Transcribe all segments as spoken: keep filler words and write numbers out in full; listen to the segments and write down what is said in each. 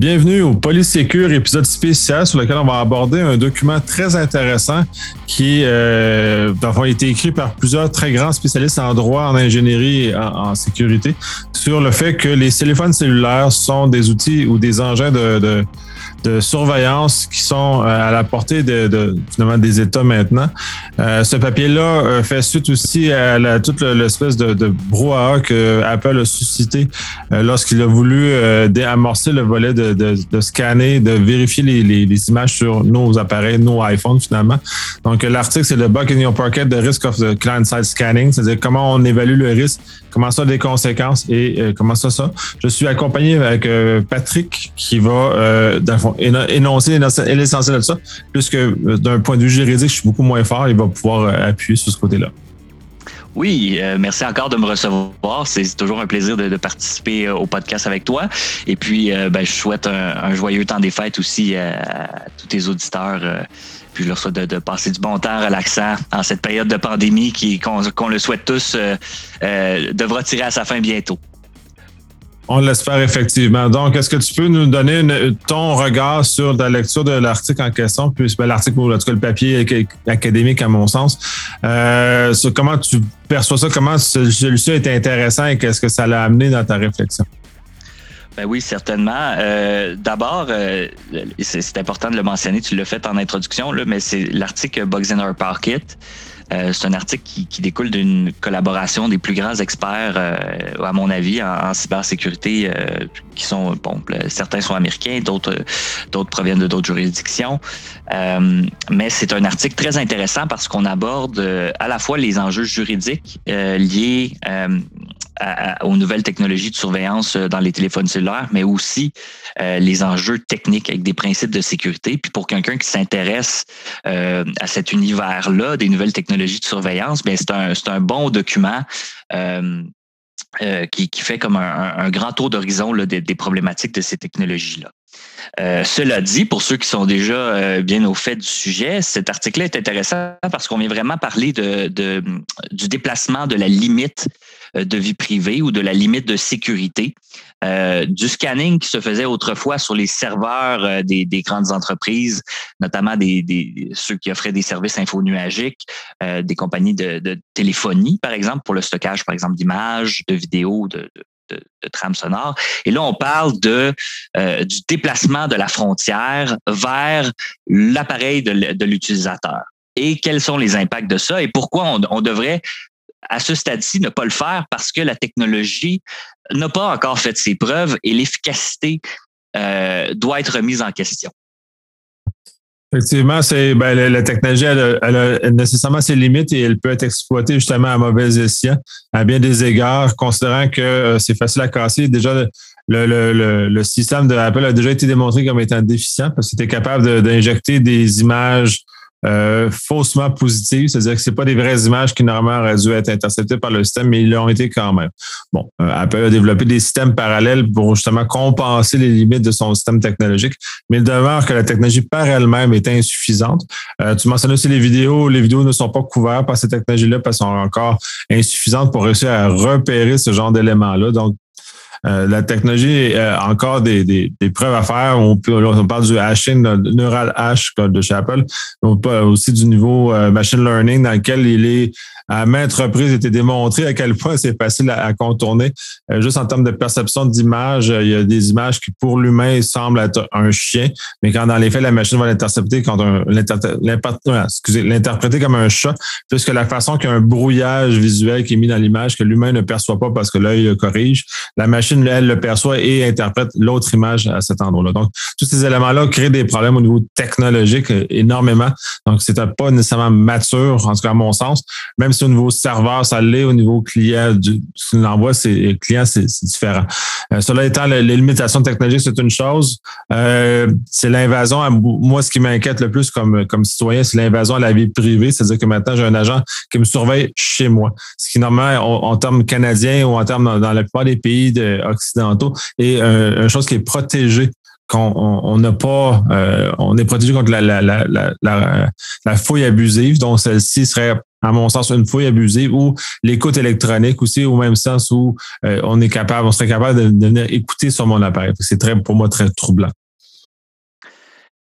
Bienvenue au PolySécure, épisode spécial sur lequel on va aborder un document très intéressant qui euh, a été écrit par plusieurs très grands spécialistes en droit, en ingénierie et en, en sécurité sur le fait que les téléphones cellulaires sont des outils ou des engins de, de, de surveillance qui sont à la portée de, de finalement des États maintenant. Euh, ce papier-là fait suite aussi à la, toute l'espèce de, de brouhaha que Apple a suscité lorsqu'il a voulu déamorcer le volet de, de, de scanner, de vérifier les, les, les images sur nos appareils, nos iPhones finalement. Donc, l'article, c'est le Bugs in Your Pocket, the Risk of the Client-Side Scanning, c'est-à-dire comment on évalue le risque, comment ça a des conséquences et euh, comment ça, ça. Je suis accompagné avec euh, Patrick qui va, euh, dans le fond, énoncer l'essentiel de ça, puisque euh, d'un point de vue juridique, je suis beaucoup moins fort, il va pouvoir euh, appuyer sur ce côté-là. Oui, euh, merci encore de me recevoir. C'est toujours un plaisir de, de participer euh, au podcast avec toi. Et puis, euh, ben, je souhaite un, un joyeux temps des fêtes aussi euh, à tous tes auditeurs. Euh, puis, je leur souhaite de, de passer du bon temps relaxant en cette période de pandémie qui, qu'on, qu'on le souhaite tous, euh, euh, devra tirer à sa fin bientôt. On l'espère effectivement. Donc, est-ce que tu peux nous donner une, ton regard sur la lecture de l'article en question, puis ben, l'article, ou en tout cas le papier académique à mon sens, euh, sur comment tu perçois ça, comment celui-ci a été intéressant et qu'est-ce que ça l'a amené dans ta réflexion? Ben oui, certainement. Euh, d'abord, euh, c'est, c'est important de le mentionner, tu l'as fait en introduction, là, mais c'est l'article « Bugs in Our Pocket ». Euh, c'est un article qui, qui découle d'une collaboration des plus grands experts, euh, à mon avis, en, en cybersécurité, euh, qui sont, bon, certains sont américains, d'autres, d'autres proviennent de d'autres juridictions. Euh, mais c'est un article très intéressant parce qu'on aborde euh, à la fois les enjeux juridiques euh, liés euh, à, à, aux nouvelles technologies de surveillance dans les téléphones cellulaires, mais aussi euh, les enjeux techniques avec des principes de sécurité. Puis pour quelqu'un qui s'intéresse euh, à cet univers-là, des nouvelles technologies de surveillance, bien, c'est un, c'est un bon document euh, euh, qui, qui fait comme un, un grand tour d'horizon là, des, des problématiques de ces technologies-là. Euh, cela dit, pour ceux qui sont déjà euh, bien au fait du sujet, cet article-là est intéressant parce qu'on vient vraiment parler de, de, du déplacement de la limite de vie privée ou de la limite de sécurité, euh, du scanning qui se faisait autrefois sur les serveurs euh, des, des grandes entreprises, notamment des, des, ceux qui offraient des services infonuagiques, euh, des compagnies de, de téléphonie, par exemple, pour le stockage, par exemple, d'images, de vidéos, de, de de, de trames sonores. Et là, on parle de, euh, du déplacement de la frontière vers l'appareil de, de l'utilisateur. Et quels sont les impacts de ça et pourquoi on, on devrait, à ce stade-ci, ne pas le faire parce que la technologie n'a pas encore fait ses preuves et l'efficacité euh, doit être remise en question. Effectivement, c'est ben, la, la technologie, elle, elle a nécessairement ses limites et elle peut être exploitée justement à mauvais escient, à bien des égards, considérant que euh, c'est facile à casser. Déjà, le, le, le, le système de Apple a déjà été démontré comme étant déficient parce qu'il était capable de, d'injecter des images Euh, faussement positive, c'est-à-dire que c'est pas des vraies images qui normalement auraient dû être interceptées par le système, mais ils l'ont été quand même. Bon, euh, Apple a développé des systèmes parallèles pour justement compenser les limites de son système technologique, mais il demeure que la technologie par elle-même est insuffisante. Euh, tu mentionnes aussi les vidéos. Les vidéos ne sont pas couvertes par ces technologies-là parce qu'elles sont encore insuffisantes pour réussir à repérer ce genre d'éléments-là. Donc, Euh, la technologie a euh, encore des, des, des preuves à faire. On, on parle du hashing, du neural hash de chez Apple. On parle aussi du niveau euh, machine learning dans lequel il est à maintes reprises été démontré à quel point c'est facile à, à contourner. Euh, juste en termes de perception d'image, euh, il y a des images qui pour l'humain semblent être un chien, mais quand dans les faits la machine va l'intercepter, quand un, excusez, l'interpréter comme un chat, puisque la façon qu'il y a un brouillage visuel qui est mis dans l'image que l'humain ne perçoit pas parce que l'œil le corrige, la machine elle le perçoit et interprète l'autre image à cet endroit-là. Donc, tous ces éléments-là créent des problèmes au niveau technologique énormément. Donc, c'était pas nécessairement mature, en tout cas à mon sens. Même si au niveau serveur, ça l'est, au niveau client, du, ce qu'on envoie, c'est client, c'est, c'est différent. Euh, cela étant, les limitations technologiques, c'est une chose. Euh, c'est l'invasion. À, moi, ce qui m'inquiète le plus comme, comme citoyen, c'est l'invasion à la vie privée. C'est-à-dire que maintenant, j'ai un agent qui me surveille chez moi. Ce qui, normalement, en, en termes canadiens ou en termes dans, dans la plupart des pays de occidentaux et euh, une chose qui est protégée, qu'on on n'a pas, euh, on est protégé contre la, la, la, la, la, la fouille abusive, donc celle-ci serait à mon sens, une fouille abusive, ou l'écoute électronique aussi, au même sens où euh, on est capable, on serait capable de, de venir écouter sur mon appareil. C'est très, pour moi, très troublant.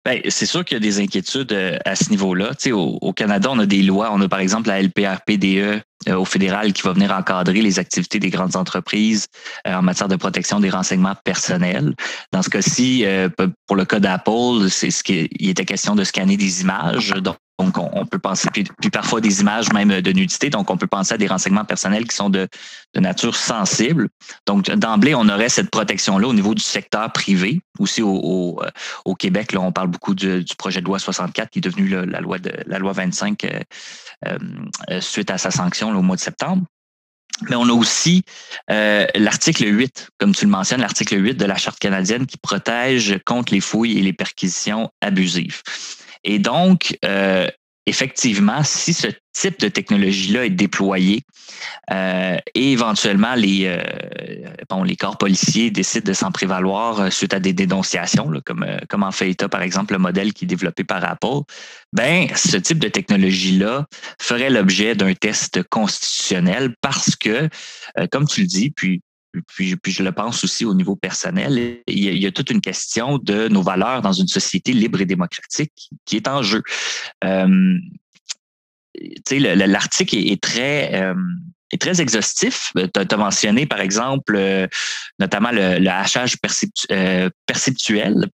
Bien, c'est sûr qu'il y a des inquiétudes à ce niveau-là. Tu sais, au, au Canada, on a des lois. On a par exemple la L P R P D E euh, au fédéral qui va venir encadrer les activités des grandes entreprises euh, en matière de protection des renseignements personnels. Dans ce cas-ci, euh, pour le cas d'Apple, c'est ce qui, il était question de scanner des images. Donc, Donc, on peut penser, puis parfois des images même de nudité, donc on peut penser à des renseignements personnels qui sont de, de nature sensible. Donc, d'emblée, on aurait cette protection-là au niveau du secteur privé. Aussi au, au, au Québec, là, on parle beaucoup du, du projet de loi soixante-quatre qui est devenu la, la, loi, de, la loi vingt-cinq euh, euh, suite à sa sanction là, au mois de septembre. Mais on a aussi euh, l'article huit, comme tu le mentionnes, l'article huit de la Charte canadienne qui protège contre les fouilles et les perquisitions abusives. Et donc, euh, effectivement, si ce type de technologie-là est déployé euh, et éventuellement les, euh, bon, les corps policiers décident de s'en prévaloir suite à des dénonciations, là, comme, euh, comme en fait état, par exemple, le modèle qui est développé par Apple, bien, ce type de technologie-là ferait l'objet d'un test constitutionnel parce que, euh, comme tu le dis, puis Puis, puis je le pense aussi au niveau personnel, il y, a, il y a toute une question de nos valeurs dans une société libre et démocratique qui est en jeu. Euh, tu sais, le, le, l'article est, est très... Euh, est très exhaustif. Tu as mentionné, par exemple, euh, notamment le, le hachage perceptu, euh, perceptuel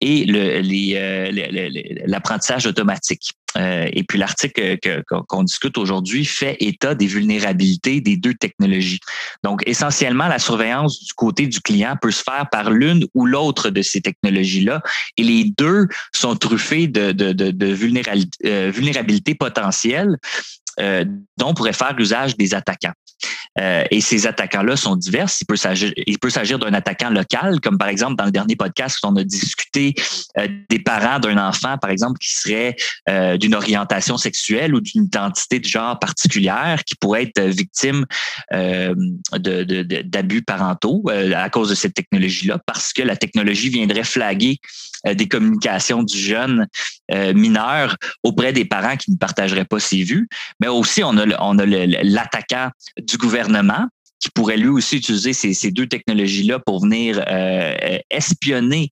et le, les, euh, le, le, l'apprentissage automatique. Euh, et puis l'article que, que, qu'on discute aujourd'hui fait état des vulnérabilités des deux technologies. Donc, essentiellement, la surveillance du côté du client peut se faire par l'une ou l'autre de ces technologies-là, et les deux sont truffées de, de, de, de vulnérabilités euh, vulnérabilité potentielles euh, dont pourrait faire l'usage des attaquants. Euh, et ces attaquants-là sont divers. Il peut s'agir, il peut s'agir d'un attaquant local, comme par exemple dans le dernier podcast où on a discuté euh, des parents d'un enfant, par exemple, qui serait euh, d'une orientation sexuelle ou d'une identité de genre particulière, qui pourrait être victime euh, de, de, de, d'abus parentaux euh, à cause de cette technologie-là, parce que la technologie viendrait flaguer euh, des communications du jeune euh, mineur auprès des parents qui ne partageraient pas ses vues. Mais aussi, on a, le, on a le, l'attaquant du gouvernement qui pourrait lui aussi utiliser ces, ces deux technologies-là pour venir euh, espionner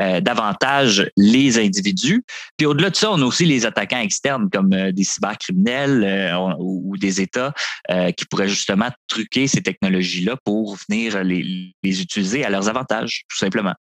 euh, davantage les individus. Puis au-delà de ça, on a aussi les attaquants externes comme euh, des cybercriminels euh, ou, ou des États euh, qui pourraient justement truquer ces technologies-là pour venir les, les utiliser à leurs avantages, tout simplement.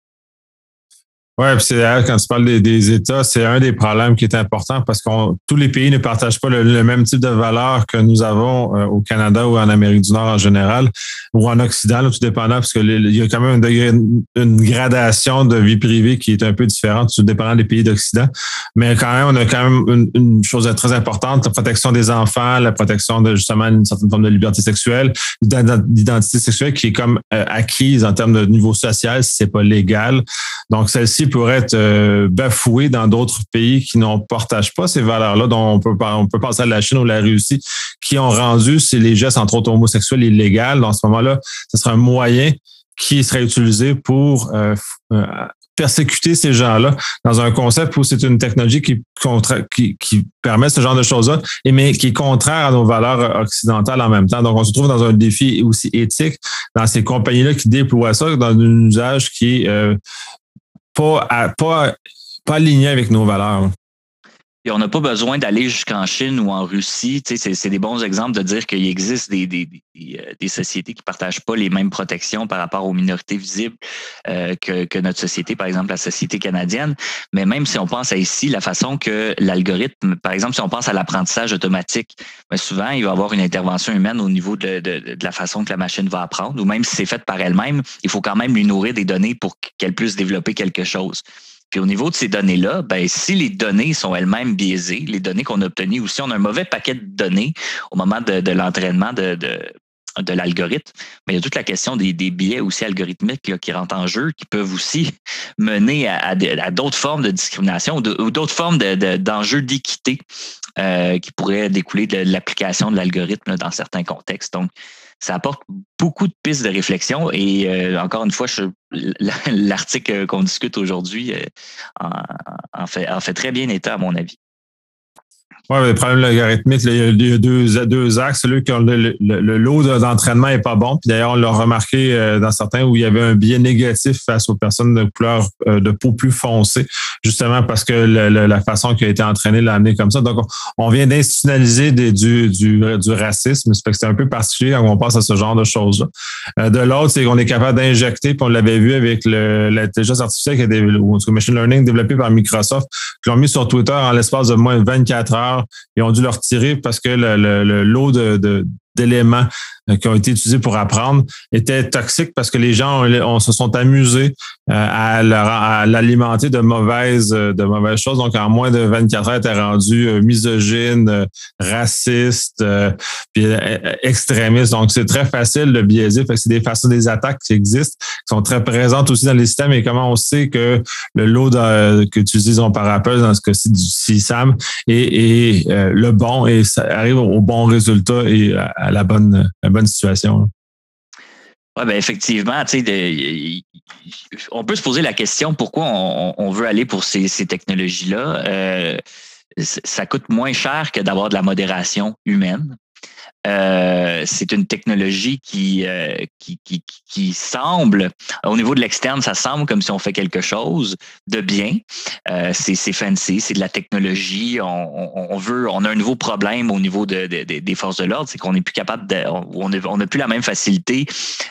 Oui, puis c'est d'ailleurs quand tu parles des, des États, c'est un des problèmes qui est important parce que tous les pays ne partagent pas le, le même type de valeurs que nous avons euh, au Canada ou en Amérique du Nord en général, ou en Occident, là, tout dépendant, parce que les, il y a quand même un degré, une gradation de vie privée qui est un peu différente, tout dépendant des pays d'Occident. Mais quand même, on a quand même une, une chose très importante, la protection des enfants, la protection de justement une certaine forme de liberté sexuelle, d'identité sexuelle qui est comme euh, acquise en termes de niveau social si c'est pas légal. Donc celle-ci pourrait être euh, bafoué dans d'autres pays qui n'en partagent pas ces valeurs-là, dont on peut, on peut penser à la Chine ou la Russie, qui ont rendu c'est les gestes, entre autres homosexuels, illégaux. Dans ce moment-là, ce serait un moyen qui serait utilisé pour euh, euh, persécuter ces gens-là dans un concept où c'est une technologie qui, contra- qui, qui permet ce genre de choses-là, mais qui est contraire à nos valeurs occidentales en même temps. Donc, on se trouve dans un défi aussi éthique dans ces compagnies-là qui déploient ça dans un usage qui est euh, Pas, à, pas, pas aligné avec nos valeurs. Et on n'a pas besoin d'aller jusqu'en Chine ou en Russie. Tu sais, c'est, c'est des bons exemples de dire qu'il existe des, des, des, des sociétés qui ne partagent pas les mêmes protections par rapport aux minorités visibles euh, que, que notre société, par exemple la société canadienne. Mais même si on pense à ici, la façon que l'algorithme, par exemple, si on pense à l'apprentissage automatique, bien souvent, il va y avoir une intervention humaine au niveau de, de, de la façon que la machine va apprendre. Ou même si c'est fait par elle-même, il faut quand même lui nourrir des données pour qu'elle puisse développer quelque chose. Puis au niveau de ces données-là, ben si les données sont elles-mêmes biaisées, les données qu'on a obtenues, ou si on a un mauvais paquet de données au moment de, de l'entraînement de, de, de l'algorithme, ben, il y a toute la question des, des biais aussi algorithmiques là, qui rentrent en jeu, qui peuvent aussi mener à, à, à d'autres formes de discrimination ou, de, ou d'autres formes de, de, d'enjeux d'équité euh, qui pourraient découler de l'application de l'algorithme là, dans certains contextes. Donc, ça apporte beaucoup de pistes de réflexion et euh, encore une fois, je, l'article qu'on discute aujourd'hui euh, en, en, fait, en fait très bien état à mon avis. Oui, le problème logarithmique, il y a deux, deux axes. Celui que le, le, le lot d'entraînement n'est pas bon. Puis d'ailleurs, on l'a remarqué dans certains où il y avait un biais négatif face aux personnes de couleur de peau plus foncée, justement parce que le, le, la façon qui a été entraînée l'a amené comme ça. Donc, on, on vient d'institutionnaliser des, du, du, du racisme. Ça fait que c'est un peu particulier quand on passe à ce genre de choses-là. De l'autre, c'est qu'on est capable d'injecter, puis on l'avait vu avec le, l'intelligence artificielle qui a été, ou en tout cas, machine learning développée par Microsoft, qui l'ont mis sur Twitter en l'espace de moins de vingt-quatre heures. Ils ont dû le retirer parce que le, le, le lot de, de, d'éléments qui ont été utilisés pour apprendre étaient toxiques parce que les gens on, on se sont amusés à, leur, à l'alimenter de mauvaises, de mauvaises choses. Donc, en moins de vingt-quatre heures, ils étaient rendus misogynes, racistes, puis extrémistes. Donc, c'est très facile de biaiser. Fait que c'est des façons, des attaques qui existent, qui sont très présentes aussi dans les systèmes. Et comment on sait que le lot de, que tu utilises en parapluie, dans ce cas-ci du C SAM, est euh, le bon et ça arrive au bon résultat et à, à la bonne, la bonne situation. Oui, bien effectivement, tu sais, de, on peut se poser la question pourquoi on, on veut aller pour ces, ces technologies-là. Euh, ça coûte moins cher que d'avoir de la modération humaine. Euh, c'est une technologie qui, euh, qui, qui, qui semble, au niveau de l'externe, ça semble comme si on fait quelque chose de bien. Euh, c'est, c'est fancy, c'est de la technologie. On, on veut, on a un nouveau problème au niveau de, de, de, des forces de l'ordre, c'est qu'on n'est plus capable de, on n'a on plus la même facilité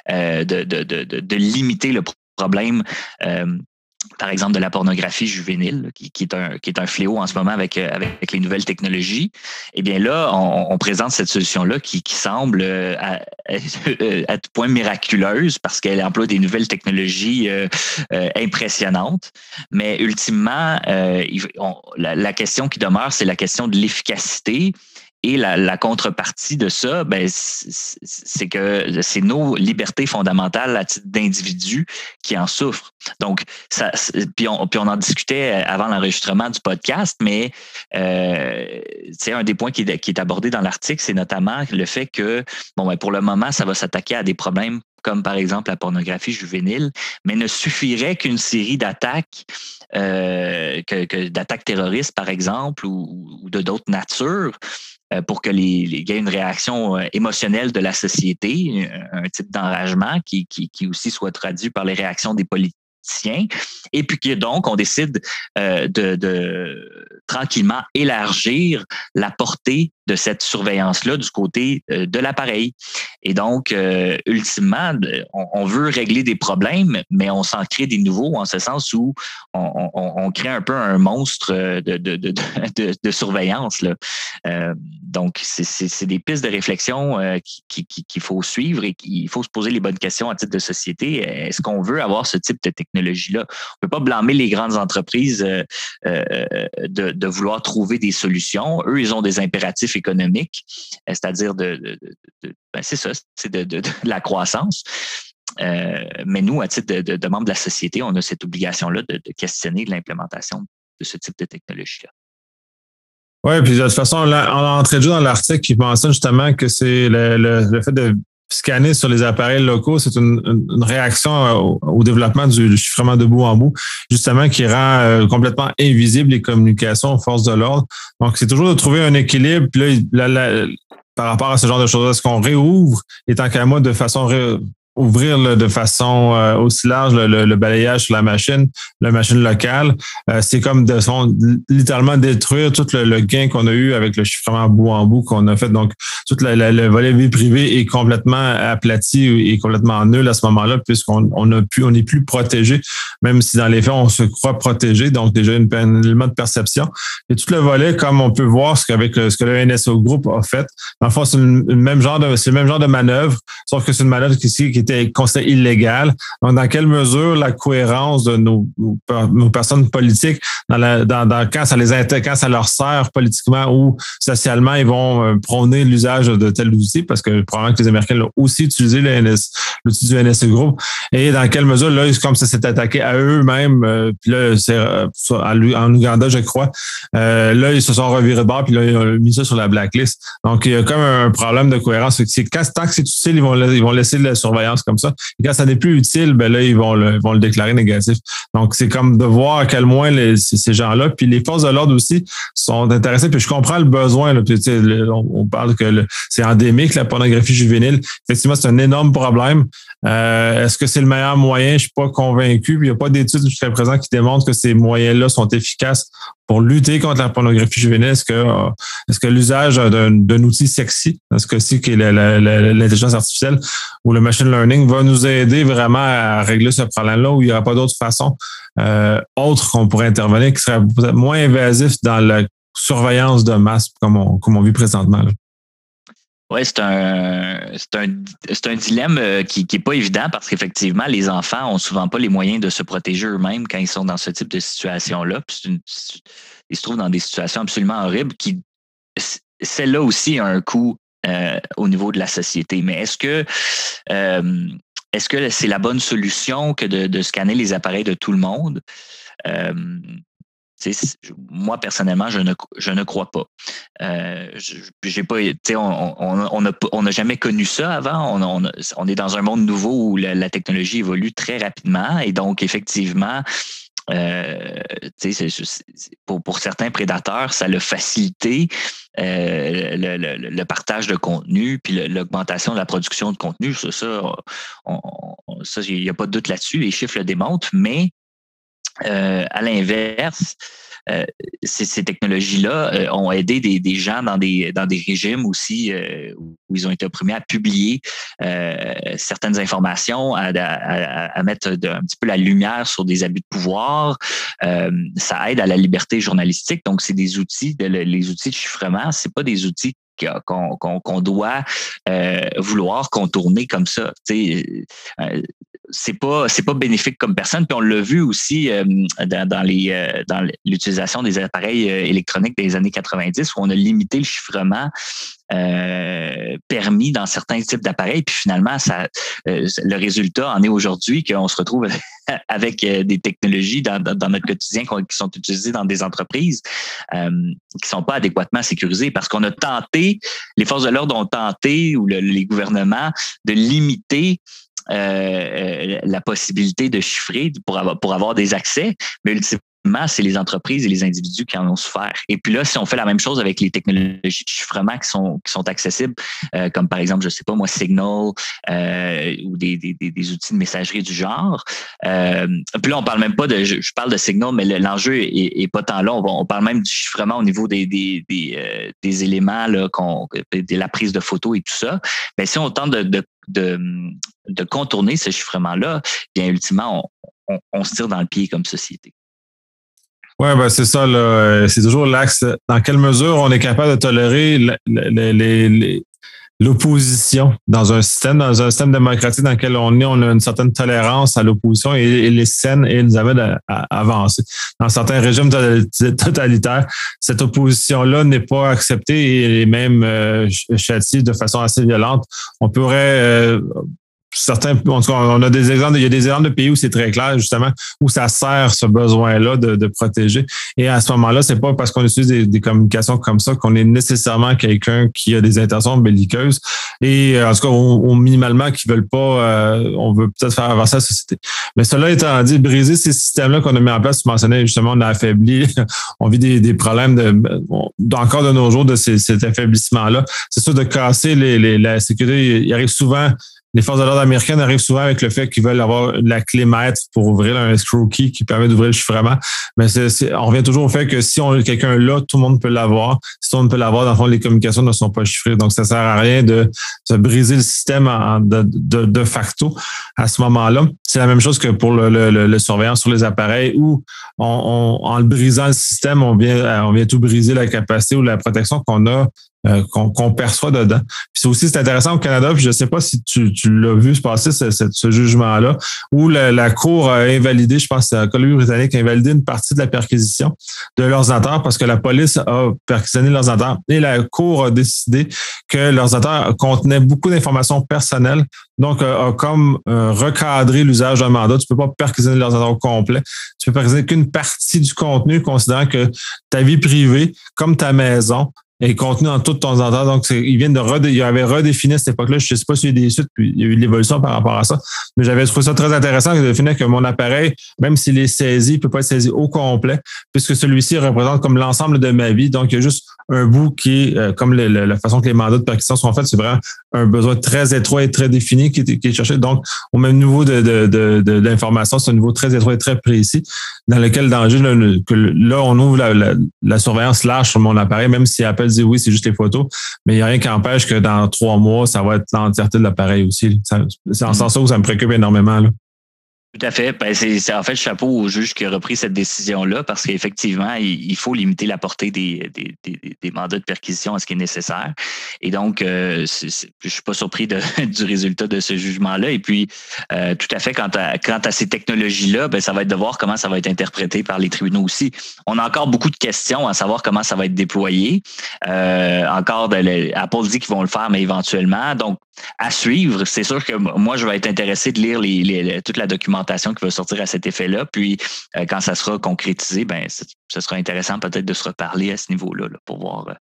euh, de, de, de, de limiter le problème. Euh, Par exemple, de la pornographie juvénile, qui, qui, est un, qui est un fléau en ce moment avec, avec les nouvelles technologies. Eh bien là, on, on présente cette solution-là qui, qui semble euh, à, à tout point miraculeuse parce qu'elle emploie des nouvelles technologies euh, euh, impressionnantes. Mais ultimement, euh, on, la, la question qui demeure, c'est la question de l'efficacité. Et la, la contrepartie de ça, ben, c'est que c'est nos libertés fondamentales à titre d'individu qui en souffrent. Donc, ça, puis on, puis on en discutait avant l'enregistrement du podcast, mais euh, c'est un des points qui est, qui est abordé dans l'article, c'est notamment le fait que, bon, ben, pour le moment, ça va s'attaquer à des problèmes comme par exemple la pornographie juvénile, mais ne suffirait qu'une série d'attaques, euh, que, que d'attaques terroristes par exemple, ou, ou de d'autres natures, euh, pour que les, les, il y ait une réaction euh, émotionnelle de la société, un, un type d'enragement qui, qui, qui aussi soit traduit par les réactions des politiques. Et puis que donc, on décide euh, de, de tranquillement élargir la portée de cette surveillance-là du côté euh, de l'appareil. Et donc, euh, ultimement, on, on veut régler des problèmes, mais on s'en crée des nouveaux en ce sens où on, on, on crée un peu un monstre de, de, de, de, de surveillance, là. Euh, donc, c'est, c'est, c'est des pistes de réflexion euh, qu'il, qu'il, qu'il faut suivre et qu'il faut se poser les bonnes questions à titre de société. Est-ce qu'on veut avoir ce type de technologie? Technologie-là. On ne peut pas blâmer les grandes entreprises euh, euh, de, de vouloir trouver des solutions. Eux, ils ont des impératifs économiques, c'est-à-dire de, de, de ben c'est ça, c'est de, de, de la croissance. Euh, mais nous, à titre de, de, de membres de la société, on a cette obligation-là de, de questionner l'implémentation de ce type de technologie-là. Oui, puis de toute façon, on a entré déjà dans l'article qui mentionne justement que c'est le, le, le fait de scanner sur les appareils locaux, c'est une, une réaction au, au développement du chiffrement de bout en bout, justement, qui rend euh, complètement invisible les communications aux forces de l'ordre. Donc, c'est toujours de trouver un équilibre. Puis là, la, la, par rapport à ce genre de choses, est-ce qu'on réouvre, et tant qu'à moi, de façon ré- ouvrir là, de façon euh, aussi large le, le, le balayage sur la machine, la machine locale, euh, c'est comme de son, littéralement détruire tout le, le gain qu'on a eu avec le chiffrement bout en bout qu'on a fait. Donc, tout la, la, le volet vie privée est complètement aplati et complètement nul à ce moment-là puisqu'on on a pu, on n'est plus protégé, même si dans les faits, on se croit protégé. Donc, déjà, une, un élément de perception. Et tout le volet, comme on peut voir ce, qu'avec, ce que le N S O Group a fait, dans le fond, c'est, une, une même genre de, c'est le même genre de manœuvre, sauf que c'est une manœuvre qui, qui était considéré illégal. Donc, dans quelle mesure la cohérence de nos, nos personnes politiques, dans la, dans, dans, quand, ça les, quand ça leur sert politiquement ou socialement, ils vont prôner l'usage de tel outil parce que probablement que les Américains l'ont aussi utilisé, le N S, l'outil du N S O Group. Et dans quelle mesure, là, comme ça s'est attaqué à eux-mêmes, euh, puis là, c'est euh, en Ouganda, je crois, euh, là, ils se sont revirés de bord puis là, ils ont mis ça sur la blacklist. Donc, il y a comme un problème de cohérence. C'est, quand, tant que c'est utile, ils vont, ils vont laisser la surveillance expérience comme ça. Et quand ça n'est plus utile, ben là, ils vont le, vont le déclarer négatif. Donc, c'est comme de voir à quel point les, ces gens-là, puis les forces de l'ordre aussi sont intéressées. Puis je comprends le besoin. Là, puis, tu sais, on, on parle que le, c'est endémique, la pornographie juvénile. Effectivement, c'est un énorme problème. Euh, est-ce que c'est le meilleur moyen? Je suis pas convaincu. Puis il n'y a pas d'études jusqu'à présent qui démontrent que ces moyens-là sont efficaces pour lutter contre la pornographie juvénile. Est-ce que, est-ce que l'usage d'un, d'un outil sexy, dans ce cas-ci, qui est la, la, la, l'intelligence artificielle ou le machine learning, va nous aider vraiment à régler ce problème-là où il n'y aura pas d'autre façon euh, autre qu'on pourrait intervenir, qui serait peut-être moins invasif dans la surveillance de masse comme on, comme on vit présentement, là. Oui, c'est un, c'est un, c'est un dilemme qui n'est pas évident parce qu'effectivement, les enfants n'ont souvent pas les moyens de se protéger eux-mêmes quand ils sont dans ce type de situation-là. Puis c'est une, ils se trouvent dans des situations absolument horribles qui, celle-là aussi a un coût euh, au niveau de la société. Mais est-ce que, euh, est-ce que c'est la bonne solution que de, de scanner les appareils de tout le monde? Euh, Moi, personnellement, je ne, je ne crois pas. Euh, j'ai pas on n'a on, on on jamais connu ça avant. On, on, on est dans un monde nouveau où la, la technologie évolue très rapidement. Et donc, effectivement, euh, c'est, c'est, c'est, pour, pour certains prédateurs, ça l'a facilité euh, le, le, le partage de contenu puis le, l'augmentation de la production de contenu. Ça, ça, on, on, ça, il n'y a pas de doute là-dessus. Les chiffres le démontrent, mais Euh, à l'inverse, euh, ces, ces technologies-là euh, ont aidé des, des gens dans des, dans des régimes aussi euh, où ils ont été opprimés à publier euh, certaines informations, à, à, à mettre de, un petit peu la lumière sur des abus de pouvoir. Euh, ça aide à la liberté journalistique. Donc, c'est des outils, de, les outils de chiffrement, c'est pas des outils qu'on, qu'on, qu'on doit euh, vouloir contourner comme ça. Tu sais, euh, c'est pas c'est pas bénéfique comme personne, puis on l'a vu aussi euh, dans, dans les euh, dans l'utilisation des appareils électroniques des années quatre-vingt-dix où on a limité le chiffrement euh, permis dans certains types d'appareils, puis finalement ça euh, le résultat en est aujourd'hui qu'on se retrouve avec des technologies dans, dans notre quotidien qui sont utilisées dans des entreprises euh, qui sont pas adéquatement sécurisées parce qu'on a tenté, les forces de l'ordre ont tenté ou le, les gouvernements de limiter Euh, la possibilité de chiffrer pour avoir, pour avoir des accès, mais ultimement, c'est les entreprises et les individus qui en ont souffert. Et puis là, si on fait la même chose avec les technologies de chiffrement qui sont, qui sont accessibles, euh, comme par exemple, je ne sais pas moi, Signal euh, ou des, des, des outils de messagerie du genre. Euh, puis là, on ne parle même pas de... Je, je parle de Signal, mais le, l'enjeu n'est pas tant là. On, on parle même du chiffrement au niveau des, des, des, euh, des éléments, là, qu'on, de la prise de photos et tout ça. Mais si on tente de, de De, de contourner ce chiffrement-là, bien ultimement, on, on, on se tire dans le pied comme société. Oui, ben c'est ça, là. C'est toujours l'axe. Dans quelle mesure on est capable de tolérer les, les, les, les, l'opposition dans un système, dans un système démocratique dans lequel on est, on a une certaine tolérance à l'opposition et, et les scènes et nous amène à, à avancer. Dans certains régimes totalitaires, cette opposition-là n'est pas acceptée et même euh, châtie de façon assez violente. On pourrait... Euh, Certains, en tout cas, on a des exemples, il y a des exemples de pays où c'est très clair, justement, où ça sert ce besoin-là de, de protéger. Et à ce moment-là, c'est pas parce qu'on utilise des, des communications comme ça qu'on est nécessairement quelqu'un qui a des intentions belliqueuses. Et, en tout cas, on, on minimalement, qui veulent pas, euh, on veut peut-être faire avancer la société. Mais cela étant dit, briser ces systèmes-là qu'on a mis en place, tu mentionnais, justement, on a affaibli, on vit des, des problèmes de, encore de nos jours de ces, cet affaiblissement-là. C'est sûr, de casser les, les, la sécurité, il arrive souvent. Les forces de l'ordre américaines arrivent souvent avec le fait qu'ils veulent avoir la clé maître pour ouvrir un escrow key qui permet d'ouvrir le chiffrement. Mais c'est, c'est, on revient toujours au fait que si on a quelqu'un là, tout le monde peut l'avoir. Si tout le monde peut l'avoir, dans le fond, les communications ne sont pas chiffrées. Donc, ça sert à rien de, de briser le système en, de, de, de facto à ce moment-là. C'est la même chose que pour le, le, le, le surveillance sur les appareils où, on, on, en le brisant le système, on vient, on vient tout briser la capacité ou la protection qu'on a Euh, qu'on, qu'on perçoit dedans. Puis c'est aussi c'est intéressant au Canada, puis je ne sais pas si tu, tu l'as vu se passer ce, ce, ce jugement-là, où la, la Cour a invalidé, je pense que c'est la Colombie-Britannique, a invalidé une partie de la perquisition de l'ordinateur parce que la police a perquisitionné l'ordinateur et la Cour a décidé que l'ordinateur contenait beaucoup d'informations personnelles, donc a, a comme euh, recadré l'usage d'un mandat. Tu ne peux pas perquisitionner l'ordinateur au complet. Tu peux perquisitionner qu'une partie du contenu, considérant que ta vie privée, comme ta maison, est contenu en tout de temps en temps. Donc, c'est, ils viennent de redé, ils avaient redéfini à cette époque-là. Je ne sais pas s'il y a des suites, puis il y a eu de l'évolution par rapport à ça. Mais j'avais trouvé ça très intéressant de définir que mon appareil, même s'il est saisi, il ne peut pas être saisi au complet, puisque celui-ci représente comme l'ensemble de ma vie. Donc, il y a juste un bout qui est, euh, comme le, le, la façon que les mandats de perquisition sont faits, c'est vraiment un besoin très étroit et très défini qui est, qui est cherché. Donc, au même niveau de, de, de, de, de l'information, c'est un niveau très étroit et très précis, dans lequel, dans le jeu, là, que, là on ouvre la, la, la surveillance large sur mon appareil, même si Apple dit oui, c'est juste les photos, mais il n'y a rien qui empêche que dans trois mois, ça va être l'entièreté de l'appareil aussi. Ça, c'est en ce sens où ça me préoccupe énormément, là. Tout à fait. Ben, c'est, c'est en fait chapeau au juge qui a repris cette décision-là parce qu'effectivement, il, il faut limiter la portée des, des, des, des mandats de perquisition à ce qui est nécessaire. Et donc, euh, c'est, c'est, je ne suis pas surpris de, du résultat de ce jugement-là. Et puis, euh, tout à fait, quant à, quant à ces technologies-là, ben, ça va être de voir comment ça va être interprété par les tribunaux aussi. On a encore beaucoup de questions à savoir comment ça va être déployé. Euh, encore, de, le, Apple dit qu'ils vont le faire, mais éventuellement. Donc, à suivre, c'est sûr que moi, je vais être intéressé de lire les, les, les, toute la documentation qui va sortir à cet effet-là. Puis, euh, quand ça sera concrétisé, ben, ce sera intéressant peut-être de se reparler à ce niveau-là là, pour voir euh,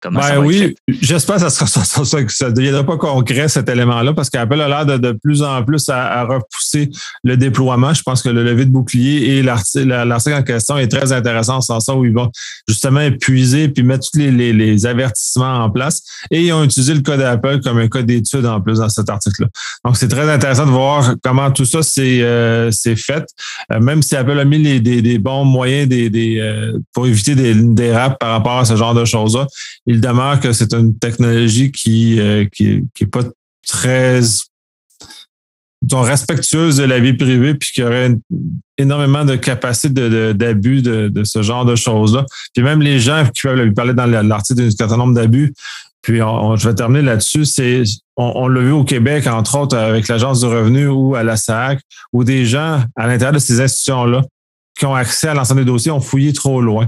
comment ben ça va oui, être fait. J'espère que ça ne deviendra pas concret, cet élément-là, parce qu'Apple a l'air de, de plus en plus à, à repousser le déploiement. Je pense que le levier de bouclier et l'article, l'article en question est très intéressant en ce sens où ils vont justement épuiser puis mettre tous les, les, les avertissements en place. Et ils ont utilisé le cas d'Apple comme un cas d'étude en plus dans cet article-là. Donc, c'est très intéressant de voir comment tout ça s'est, euh, s'est fait. Euh, même si Apple a mis les, des, des bons moyens des, des, euh, pour éviter des, des raps par rapport à ce genre de choses-là, il demeure que c'est une technologie qui, euh, qui, qui est pas très disons, respectueuse de la vie privée puis qui aurait une, énormément de capacité de, de, d'abus de, de ce genre de choses-là. Puis même les gens qui peuvent lui parler dans l'article d'un certain nombre d'abus. Puis, on, on, je vais terminer là-dessus. C'est, on, on l'a vu au Québec, entre autres, avec l'Agence du revenu ou à la S A A C, où des gens, à l'intérieur de ces institutions-là, qui ont accès à l'ensemble des dossiers, ont fouillé trop loin,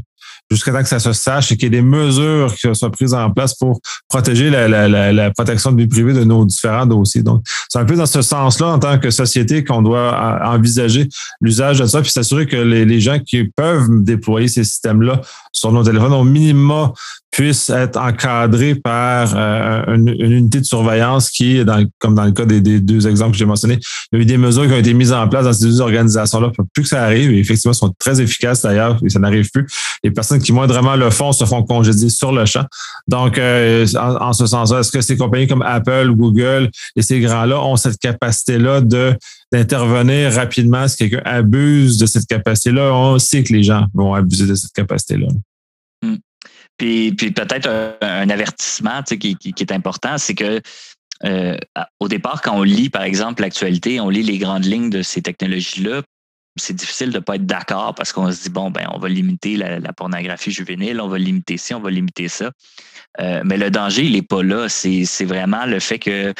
jusqu'à temps que ça se sache et qu'il y ait des mesures qui soient prises en place pour protéger la, la, la, la protection de vie privée de nos différents dossiers. Donc, c'est un peu dans ce sens-là, en tant que société, qu'on doit envisager l'usage de ça puis s'assurer que les, les gens qui peuvent déployer ces systèmes-là sur nos téléphones, au minimum, puissent être encadrés par euh, une, une unité de surveillance qui, dans, comme dans le cas des, des deux exemples que j'ai mentionnés, il y a eu des mesures qui ont été mises en place dans ces deux organisations-là pour plus que ça arrive. Et effectivement, sont très efficaces d'ailleurs et ça n'arrive plus. Les personnes qui moindrement le font se font congédier sur le champ. Donc, euh, en, en ce sens-là, est-ce que ces compagnies comme Apple, Google et ces grands-là ont cette capacité-là de d'intervenir rapidement si quelqu'un abuse de cette capacité-là? On sait que les gens vont abuser de cette capacité-là. Mm. Puis, puis peut-être un, un avertissement tu sais, qui, qui, qui est important, c'est que euh, au départ, quand on lit, par exemple, l'actualité, on lit les grandes lignes de ces technologies-là, c'est difficile de ne pas être d'accord parce qu'on se dit, bon, ben on va limiter la, la pornographie juvénile, on va limiter ci, on va limiter ça. Euh, mais le danger, il n'est pas là. C'est, c'est vraiment le fait que,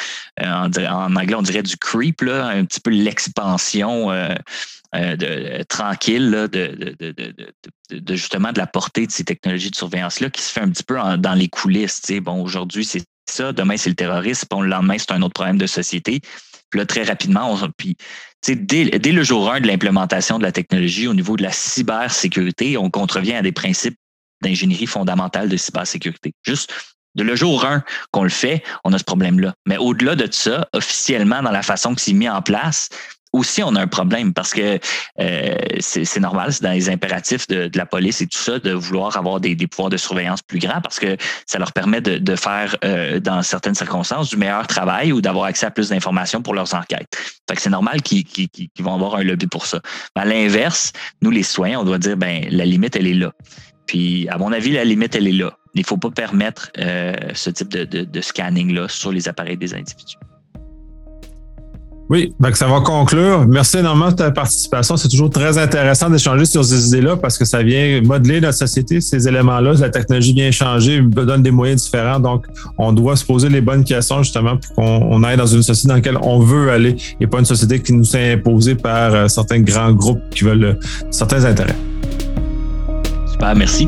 en, en anglais, on dirait du creep, là, un petit peu l'expansion euh, euh, de, euh, tranquille là, de, de, de, de, de, de justement de la portée de ces technologies de surveillance-là qui se fait un petit peu en, dans les coulisses. Tu sais. Bon, aujourd'hui, c'est ça. Demain, c'est le terrorisme. Bon, le lendemain, c'est un autre problème de société. Puis là, très rapidement, on, puis, dès, dès le jour un de l'implémentation de la technologie au niveau de la cybersécurité, on contrevient à des principes d'ingénierie fondamentale de cybersécurité. Juste de le jour un qu'on le fait, on a ce problème-là. Mais au-delà de ça, officiellement, dans la façon que c'est mis en place, aussi, on a un problème parce que euh, c'est, c'est normal, c'est dans les impératifs de, de la police et tout ça, de vouloir avoir des, des pouvoirs de surveillance plus grands parce que ça leur permet de, de faire, euh, dans certaines circonstances, du meilleur travail ou d'avoir accès à plus d'informations pour leurs enquêtes. Fait que c'est normal qu'ils, qu'ils, qu'ils vont avoir un lobby pour ça. Mais à l'inverse, nous, les citoyens, on doit dire, ben la limite, elle est là. Puis, à mon avis, la limite, elle est là. Il ne faut pas permettre euh, ce type de, de, de scanning-là sur les appareils des individus. Oui, ben ça va conclure. Merci énormément de ta participation. C'est toujours très intéressant d'échanger sur ces idées-là parce que ça vient modeler notre société, ces éléments-là. La technologie vient changer, donne des moyens différents. Donc, on doit se poser les bonnes questions justement pour qu'on aille dans une société dans laquelle on veut aller et pas une société qui nous est imposée par certains grands groupes qui veulent certains intérêts. Super, merci.